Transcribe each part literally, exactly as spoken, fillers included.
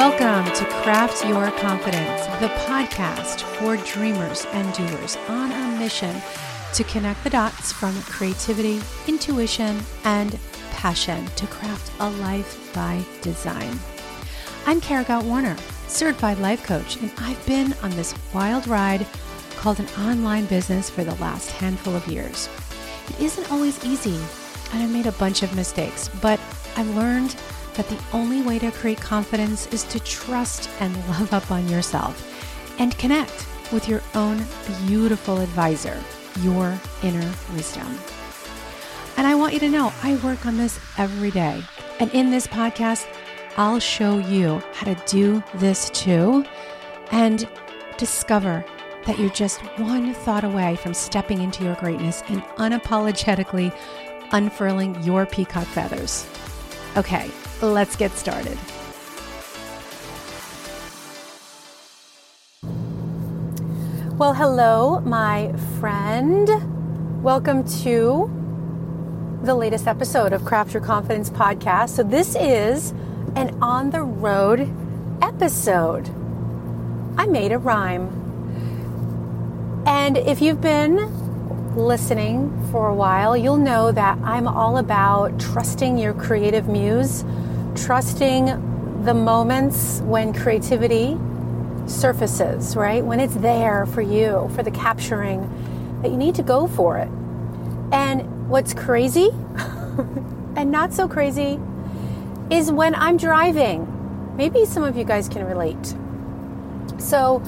Welcome to Craft Your Confidence, the podcast for dreamers and doers on a mission to connect the dots from creativity, intuition, and passion to craft a life by design. I'm Kara Gott Warner, certified life coach, and I've been on this wild ride called an online business for the last handful of years. It isn't always easy, and I made a bunch of mistakes, but I learned that the only way to create confidence is to trust and love up on yourself and connect with your own beautiful advisor, your inner wisdom. And I want you to know I work on this every day. And in this podcast, I'll show you how to do this too and discover that you're just one thought away from stepping into your greatness and unapologetically unfurling your peacock feathers. Okay, let's get started. Well, hello, my friend. Welcome to the latest episode of Craft Your Confidence podcast. So this is an on the road episode. I made a rhyme. And if you've been listening for a while, you'll know that I'm all about trusting your creative muse, trusting the moments when creativity surfaces, right? When it's there for you, for the capturing, that you need to go for it. And what's crazy and not so crazy is when I'm driving. Maybe some of you guys can relate. So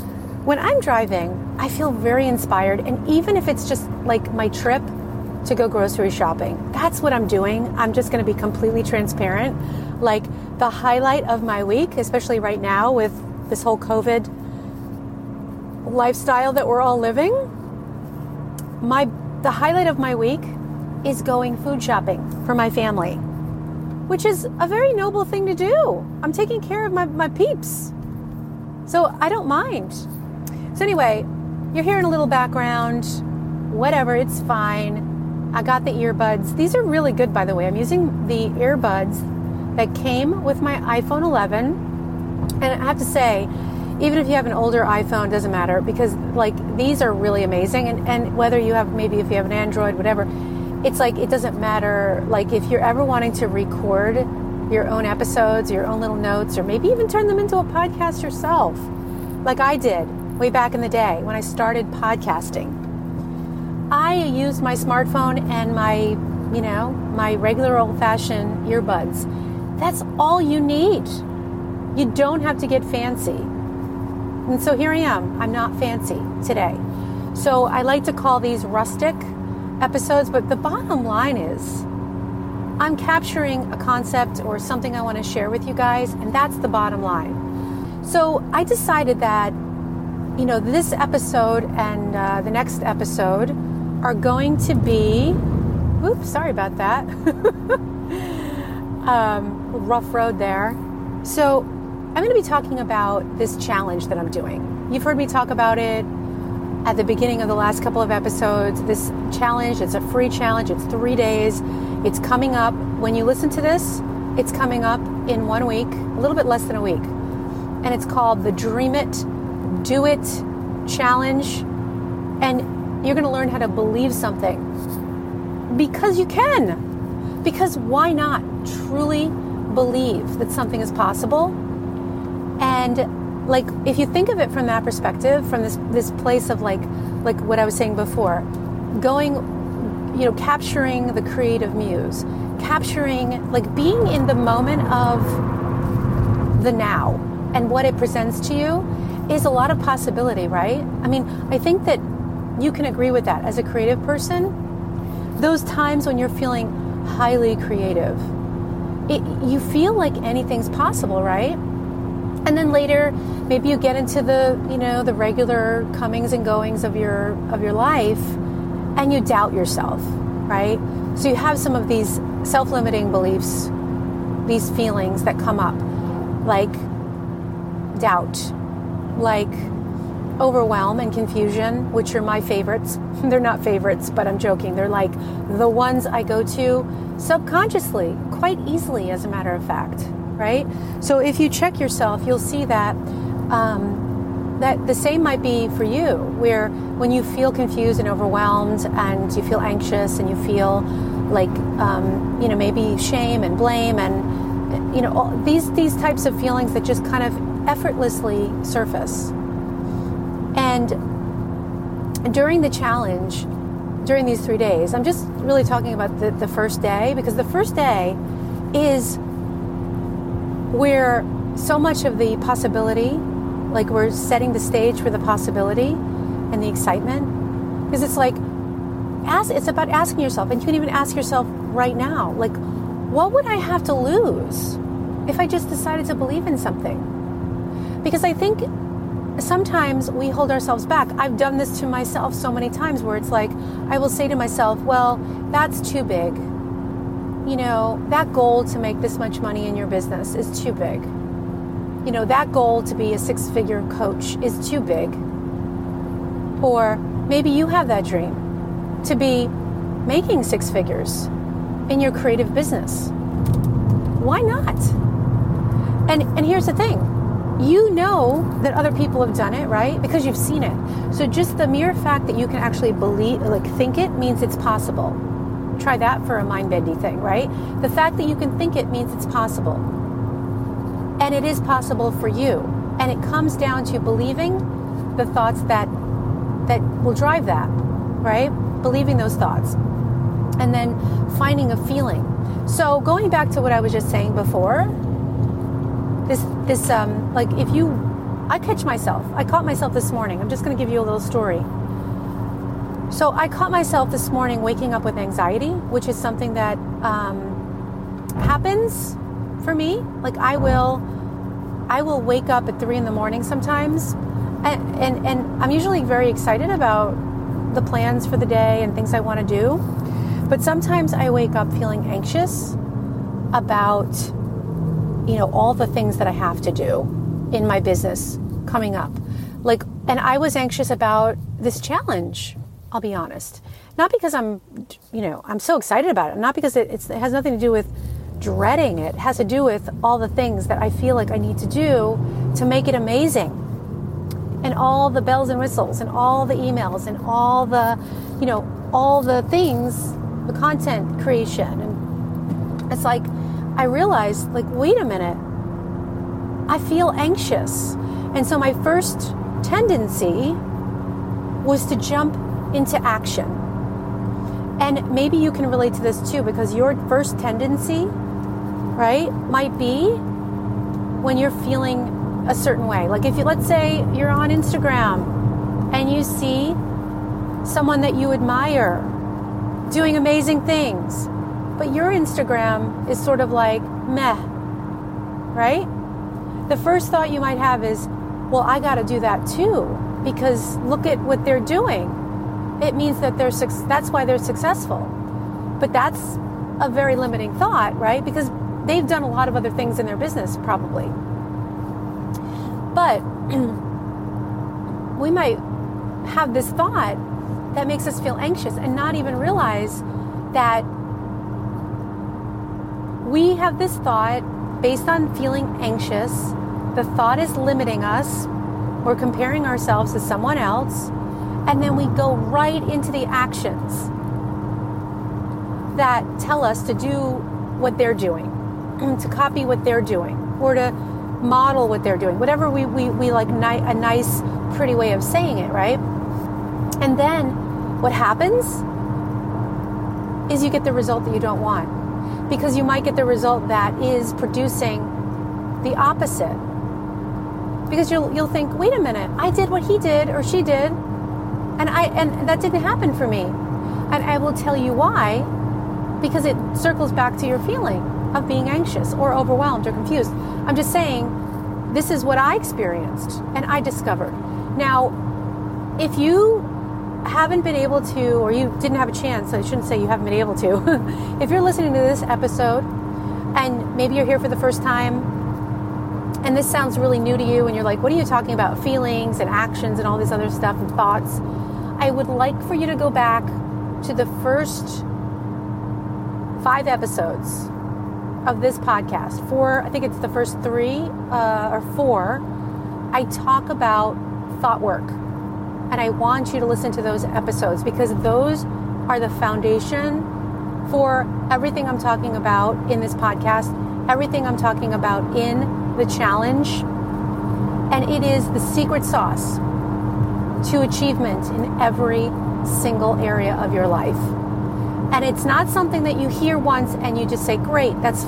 when I'm driving, I feel very inspired. And even if it's just like my trip to go grocery shopping, that's what I'm doing. I'm just going to be completely transparent. Like the highlight of my week, especially right now with this whole COVID lifestyle that we're all living, my the highlight of my week is going food shopping for my family, which is a very noble thing to do. I'm taking care of my, my peeps. So I don't mind. So anyway, you're hearing a little background, whatever, it's fine. I got the earbuds. These are really good, by the way. I'm using the earbuds that came with my iPhone eleven. And I have to say, even if you have an older iPhone, it doesn't matter, because like these are really amazing. And, and whether you have, maybe if you have an Android, whatever, it's like, it doesn't matter. Like if you're ever wanting to record your own episodes, your own little notes, or maybe even turn them into a podcast yourself, like I did way back in the day when I started podcasting. I used my smartphone and my, you know, my regular old-fashioned earbuds. That's all you need. You don't have to get fancy. And so here I am. I'm not fancy today. So I like to call these rustic episodes, but the bottom line is I'm capturing a concept or something I want to share with you guys, and that's the bottom line. So I decided that, you know, this episode and uh, the next episode are going to be, oops, sorry about that, um, rough road there. So I'm going to be talking about this challenge that I'm doing. You've heard me talk about it at the beginning of the last couple of episodes. This challenge, it's a free challenge, it's three days. It's coming up, when you listen to this, it's coming up in one week, a little bit less than a week. And it's called the Dream It, Do It Challenge. And you're going to learn how to believe something because you can. Because why not truly believe that something is possible? And like, if you think of it from that perspective, from this, this place of like, like what I was saying before, going, you know, capturing the creative muse, capturing, like being in the moment of the now and what it presents to you is a lot of possibility, right? I mean, I think that you can agree with that as a creative person. Those times when you're feeling highly creative, it, you feel like anything's possible, right? And then later, maybe you get into the, you know, the regular comings and goings of your, of your life, and you doubt yourself, right? So you have some of these self-limiting beliefs, these feelings that come up, like doubt, like overwhelm and confusion, which are my favorites. They're not favorites, but I'm joking. They're like the ones I go to subconsciously, quite easily, as a matter of fact, right? So if you check yourself, you'll see that um, that the same might be for you, where when you feel confused and overwhelmed and you feel anxious and you feel like, um, you know, maybe shame and blame and, you know, all these, these types of feelings that just kind of effortlessly surface. And during the challenge, during these three days, I'm just really talking about the, the first day, because the first day is where so much of the possibility, like we're setting the stage for the possibility and the excitement, because it's like, ask, it's about asking yourself, and you can even ask yourself right now, like, what would I have to lose if I just decided to believe in something? Because I think sometimes we hold ourselves back. I've done this to myself so many times, where it's like, I will say to myself, well, that's too big. You know, that goal to make this much money in your business is too big. You know, that goal to be a six-figure coach is too big. Or maybe you have that dream to be making six figures in your creative business. Why not? And and here's the thing. You know that other people have done it, right? Because you've seen it. So just the mere fact that you can actually believe, like think it, means it's possible. Try that for a mind-bendy thing, right? The fact that you can think it means it's possible. And it is possible for you. And it comes down to believing the thoughts that that will drive that, right? Believing those thoughts. And then finding a feeling. So going back to what I was just saying before, This, this, um, like if you, I catch myself, I caught myself this morning. I'm just going to give you a little story. So I caught myself this morning waking up with anxiety, which is something that, um, happens for me. Like I will, I will wake up at three in the morning sometimes. And, and, and I'm usually very excited about the plans for the day and things I want to do. But sometimes I wake up feeling anxious about, you know, all the things that I have to do in my business coming up. Like, and I was anxious about this challenge, I'll be honest. Not because I'm, you know, I'm so excited about it. Not because it, it's, it has nothing to do with dreading it. It has to do with all the things that I feel like I need to do to make it amazing. And all the bells and whistles and all the emails and all the, you know, all the things, the content creation. And it's like, I realized, like, wait a minute, I feel anxious. And so my first tendency was to jump into action. And maybe you can relate to this too, because your first tendency, right, might be when you're feeling a certain way. Like if you, let's say you're on Instagram and you see someone that you admire doing amazing things, but your Instagram is sort of like, meh, right? The first thought you might have is, well, I got to do that too, because look at what they're doing. It means that they're su- that's why they're successful. But that's a very limiting thought, right? Because they've done a lot of other things in their business, probably. But we might have this thought that makes us feel anxious and not even realize that we have this thought based on feeling anxious. The thought is limiting us. We're comparing ourselves to someone else. And then we go right into the actions that tell us to do what they're doing, to copy what they're doing, or to model what they're doing, whatever we, we, we like ni- a nice, pretty way of saying it, right? And then what happens is you get the result that you don't want. Because you might get the result that is producing the opposite. Because you'll you'll think, wait a minute, I did what he did or she did, and I and that didn't happen for me. And I will tell you why, because it circles back to your feeling of being anxious or overwhelmed or confused. I'm just saying, this is what I experienced and I discovered. Now, if you haven't been able to, or you didn't have a chance, I shouldn't say you haven't been able to, if you're listening to this episode and maybe you're here for the first time and this sounds really new to you and you're like, what are you talking about? Feelings and actions and all this other stuff and thoughts. I would like for you to go back to the first five episodes of this podcast, four, I think it's the first three uh, or four, I talk about thought work. And I want you to listen to those episodes because those are the foundation for everything I'm talking about in this podcast, everything I'm talking about in the challenge. And it is the secret sauce to achievement in every single area of your life. And it's not something that you hear once and you just say, great, that's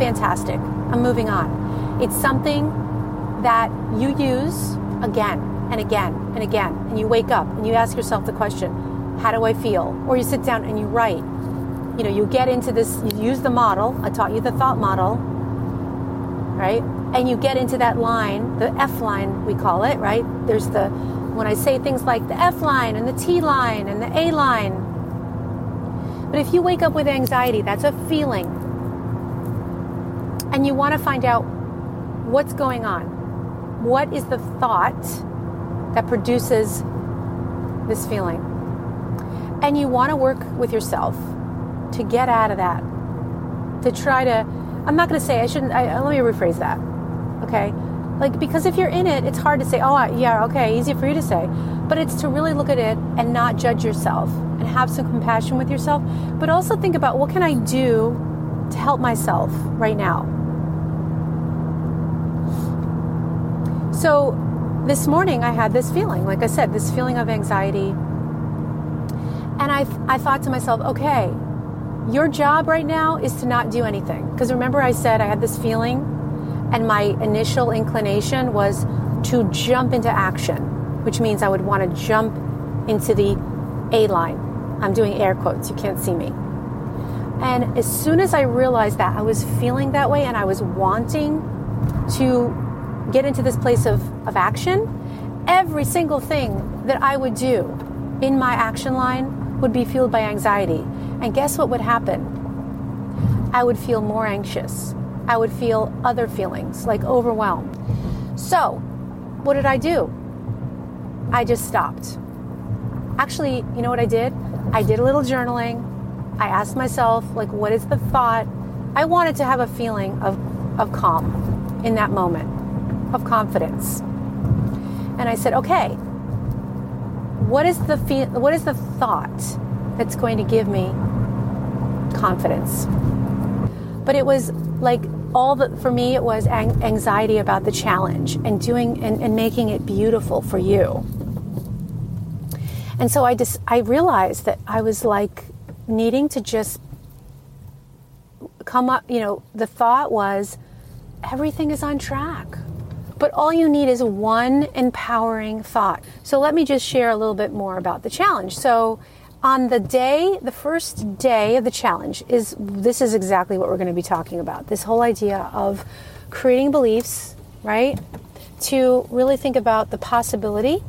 fantastic, I'm moving on. It's something that you use again and again and again. And you wake up and you ask yourself the question, how do I feel? Or you sit down and you write. You know, you get into this, you use the model. I taught you the thought model, right? And you get into that line, the F line we call it, right? There's the, when I say things like the F line and the T line and the A line. But if you wake up with anxiety, that's a feeling. And you want to find out what's going on. What is the thought that produces this feeling? And you want to work with yourself to get out of that. To try to, I'm not going to say, I shouldn't, I, let me rephrase that. Okay? Like, because if you're in it, it's hard to say, oh, yeah, okay, easy for you to say. But it's to really look at it and not judge yourself and have some compassion with yourself. But also think about, what can I do to help myself right now? So this morning I had this feeling, like I said, this feeling of anxiety. And I, I thought to myself, okay, your job right now is to not do anything. Because remember I said I had this feeling and my initial inclination was to jump into action, which means I would want to jump into the A line. I'm doing air quotes, you can't see me. And as soon as I realized that, I was feeling that way and I was wanting to get into this place of, of action, every single thing that I would do in my action line would be fueled by anxiety. And guess what would happen? I would feel more anxious. I would feel other feelings, like overwhelm. So, what did I do? I just stopped. Actually, you know what I did? I did a little journaling. I asked myself, like, what is the thought? I wanted to have a feeling of, of calm in that moment, of confidence. And I said, okay, what is the fe- what is the thought that's going to give me confidence? But it was like all the, for me, it was ang- anxiety about the challenge and doing and, and making it beautiful for you. And so I just, I realized that I was like needing to just come up, you know, the thought was everything is on track, but all you need is one empowering thought. So let me just share a little bit more about the challenge. So on the day, the first day of the challenge is, this is exactly what we're going to be talking about. This whole idea of creating beliefs, right? To really think about the possibility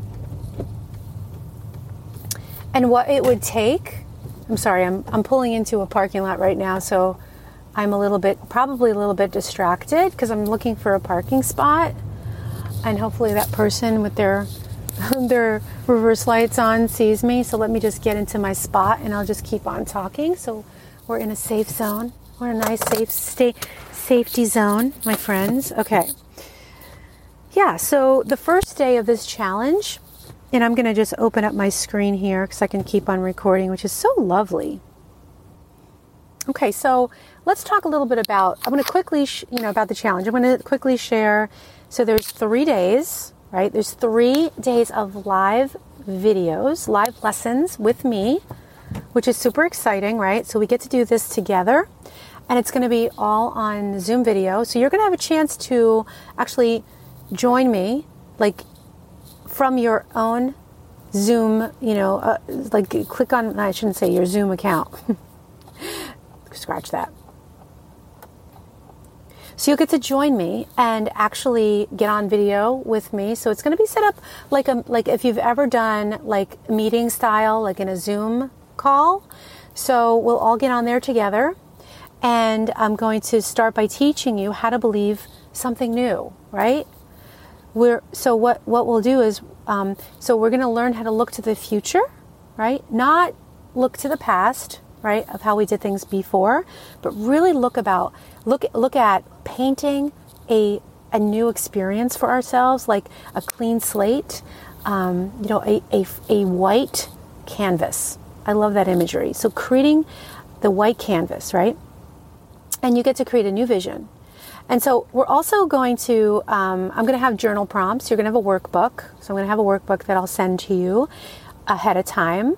and what it would take. I'm sorry, I'm I'm pulling into a parking lot right now, so I'm a little bit, probably a little bit distracted because I'm looking for a parking spot. And hopefully that person with their their reverse lights on sees me. So let me just get into my spot and I'll just keep on talking. So we're in a safe zone. We're in a nice safe sta- safety zone, my friends. Okay. Yeah, so the first day of this challenge, and I'm going to just open up my screen here because I can keep on recording, which is so lovely. Okay, so let's talk a little bit about, I'm going to quickly, sh- you know, about the challenge. I'm going to quickly share. So there's three days. Right? There's three days of live videos, live lessons with me, which is super exciting, right? So we get to do this together and it's going to be all on Zoom video. So you're going to have a chance to actually join me like from your own Zoom, you know, uh, like click on, I shouldn't say your Zoom account. Scratch that. So you'll get to join me and actually get on video with me. So it's going to be set up like a, like if you've ever done like meeting style, like in a Zoom call. So we'll all get on there together. And I'm going to start by teaching you how to believe something new, right? We're, so what, what we'll do is, um, so we're going to learn how to look to the future, right? Not look to the past, right, of how we did things before, but really look about look look at painting a a new experience for ourselves, like a clean slate, um, you know, a, a a white canvas. I love that imagery. So creating the white canvas, right, and you get to create a new vision. And so we're also going to, um, I'm going to have journal prompts. You're going to have a workbook. So I'm going to have a workbook that I'll send to you ahead of time.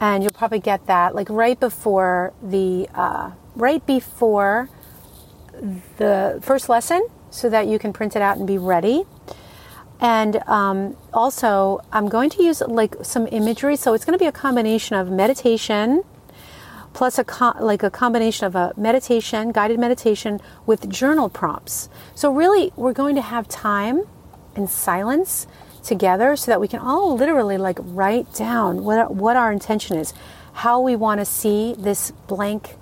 And you'll probably get that like right before the, uh, right before the first lesson so that you can print it out and be ready. And um, also I'm going to use like some imagery. So it's going to be a combination of meditation plus a co- like a combination of a meditation, guided meditation with journal prompts. So really we're going to have time and silence together so that we can all literally like write down what, what our intention is, how we want to see this blank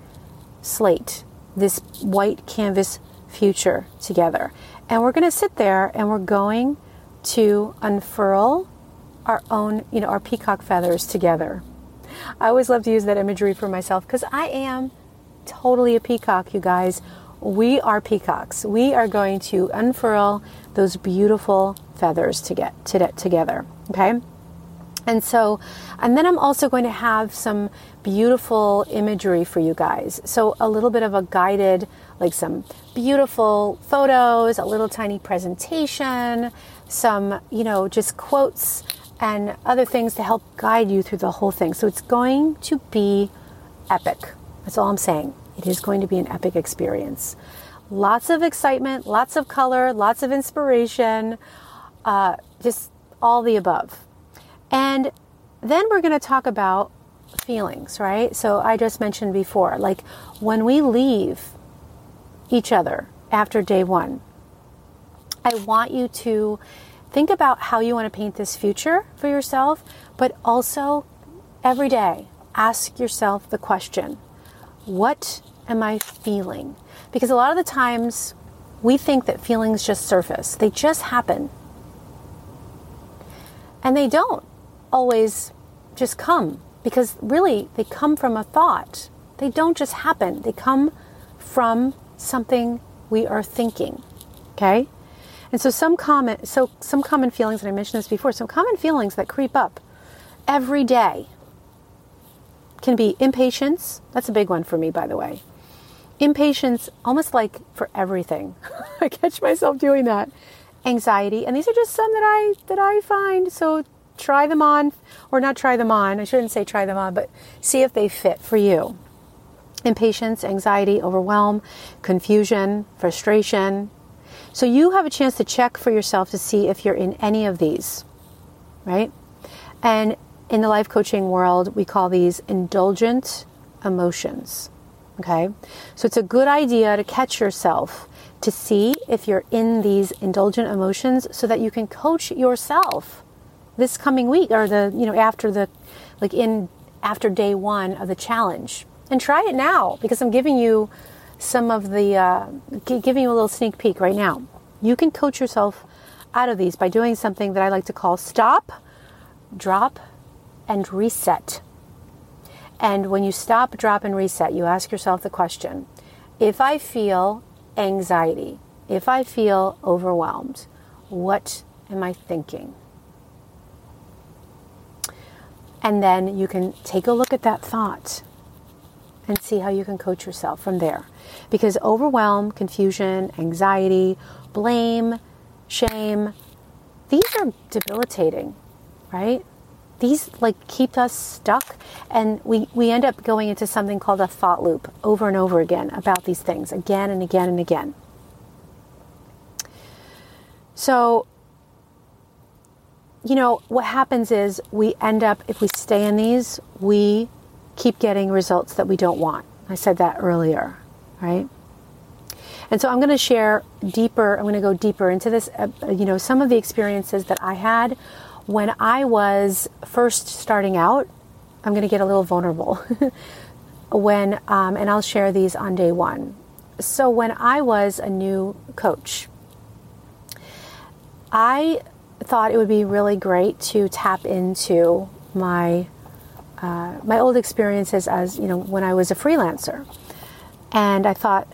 slate, this white canvas future together. And we're going to sit there and we're going to unfurl our own, you know, our peacock feathers together. I always love to use that imagery for myself because I am totally a peacock, you guys. We are peacocks. We are going to unfurl those beautiful feathers to get to get together, okay? And so, and then I'm also going to have some beautiful imagery for you guys. So a little bit of a guided, like some beautiful photos, a little tiny presentation, some, you know, just quotes, and other things to help guide you through the whole thing. So it's going to be epic. That's all I'm saying. It is going to be an epic experience. Lots of excitement, lots of color, lots of inspiration, uh, just all the above. And then we're going to talk about feelings, right? So I just mentioned before, like when we leave each other after day one, I want you to think about how you want to paint this future for yourself, but also every day, ask yourself the question, what am I feeling? Because a lot of the times we think that feelings just surface. They just happen. And they don't always just come because really they come from a thought. They don't just happen. They come from something we are thinking, okay? And so some common, so some common feelings, and I mentioned this before, some common feelings that creep up every day can be impatience. That's a big one for me, by the way. Impatience, almost like for everything. I catch myself doing that. Anxiety, and these are just some that I that I find. So try them on, or not try them on. I shouldn't say try them on, but see if they fit for you. Impatience, anxiety, overwhelm, confusion, frustration. So you have a chance to check for yourself to see if you're in any of these, right? And in the life coaching world, we call these indulgent emotions, okay? So it's a good idea to catch yourself to see if you're in these indulgent emotions so that you can coach yourself this coming week or the, you know, after the, like in, after day one of the challenge. And try it now because I'm giving you some of the, uh, g- giving you a little sneak peek right now. You can coach yourself out of these by doing something that I like to call stop, drop, and reset. And when you stop, drop, and reset, you ask yourself the question, if I feel anxiety, if I feel overwhelmed, what am I thinking? And then you can take a look at that thought and see how you can coach yourself from there. Because overwhelm, confusion, anxiety, blame, shame, these are debilitating, right? These like keep us stuck, and we, we end up going into something called a thought loop over and over again about these things, again and again and again. So, you know, what happens is we end up, if we stay in these, we keep getting results that we don't want. I said that earlier, right? And so I'm going to share deeper, I'm going to go deeper into this, uh, you know, some of the experiences that I had when I was first starting out. I'm going to get a little vulnerable when, um, and I'll share these on day one. So when I was a new coach, I thought it would be really great to tap into my uh, my old experiences as, you know, when I was a freelancer. And I thought,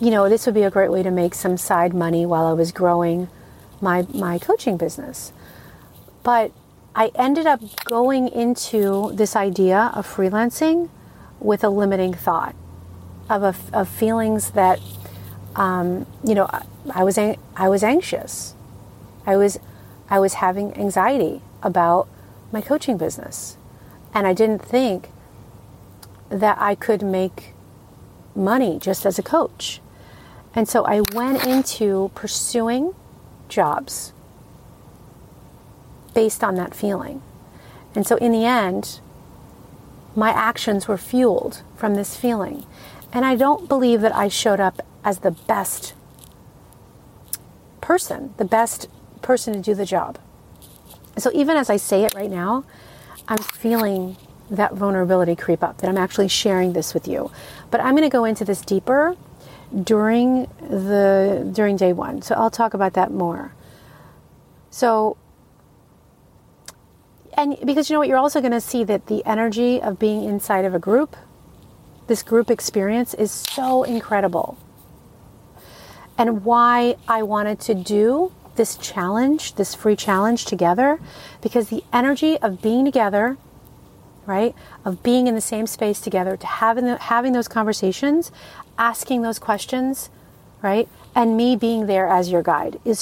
you know, this would be a great way to make some side money while I was growing my my coaching business. But I ended up going into this idea of freelancing with a limiting thought of a, of feelings that, um, you know, I, I was an, I was anxious. I was I was having anxiety about my coaching business, and I didn't think that I could make money just as a coach. And so I went into pursuing jobs based on that feeling. And so in the end, my actions were fueled from this feeling. And I don't believe that I showed up as the best person, the best person to do the job. So even as I say it right now, I'm feeling that vulnerability creep up, that I'm actually sharing this with you. But I'm going to go into this deeper during the during day one. So I'll talk about that more. So, and because you know what, you're also going to see that the energy of being inside of a group, this group experience, is so incredible. And why I wanted to do this challenge, this free challenge together, because the energy of being together, right, of being in the same space together, to having the, having those conversations, asking those questions, right, and me being there as your guide is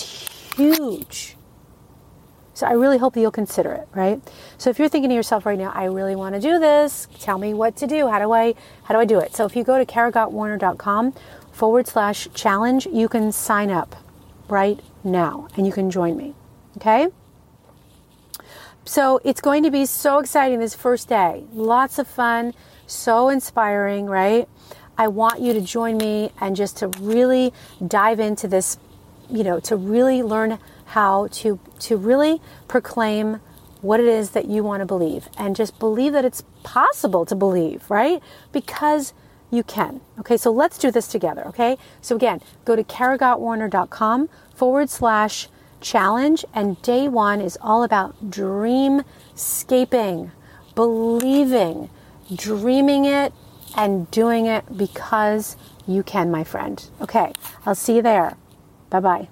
huge. So I really hope that you'll consider it, right? So if you're thinking to yourself right now, I really want to do this, tell me what to do, how do I how do I do it? So if you go to karagottwarner.com forward slash challenge, you can sign up right now and you can join me, okay? So it's going to be so exciting this first day. Lots of fun, so inspiring, right? I want you to join me and just to really dive into this, you know, to really learn how to to really proclaim what it is that you want to believe and just believe that it's possible to believe, right? Because you can. Okay, so let's do this together, okay? So again, go to karagottwarner.com forward slash challenge, and day one is all about dreamscaping, believing, dreaming it, and doing it because you can, my friend. Okay, I'll see you there. Bye-bye.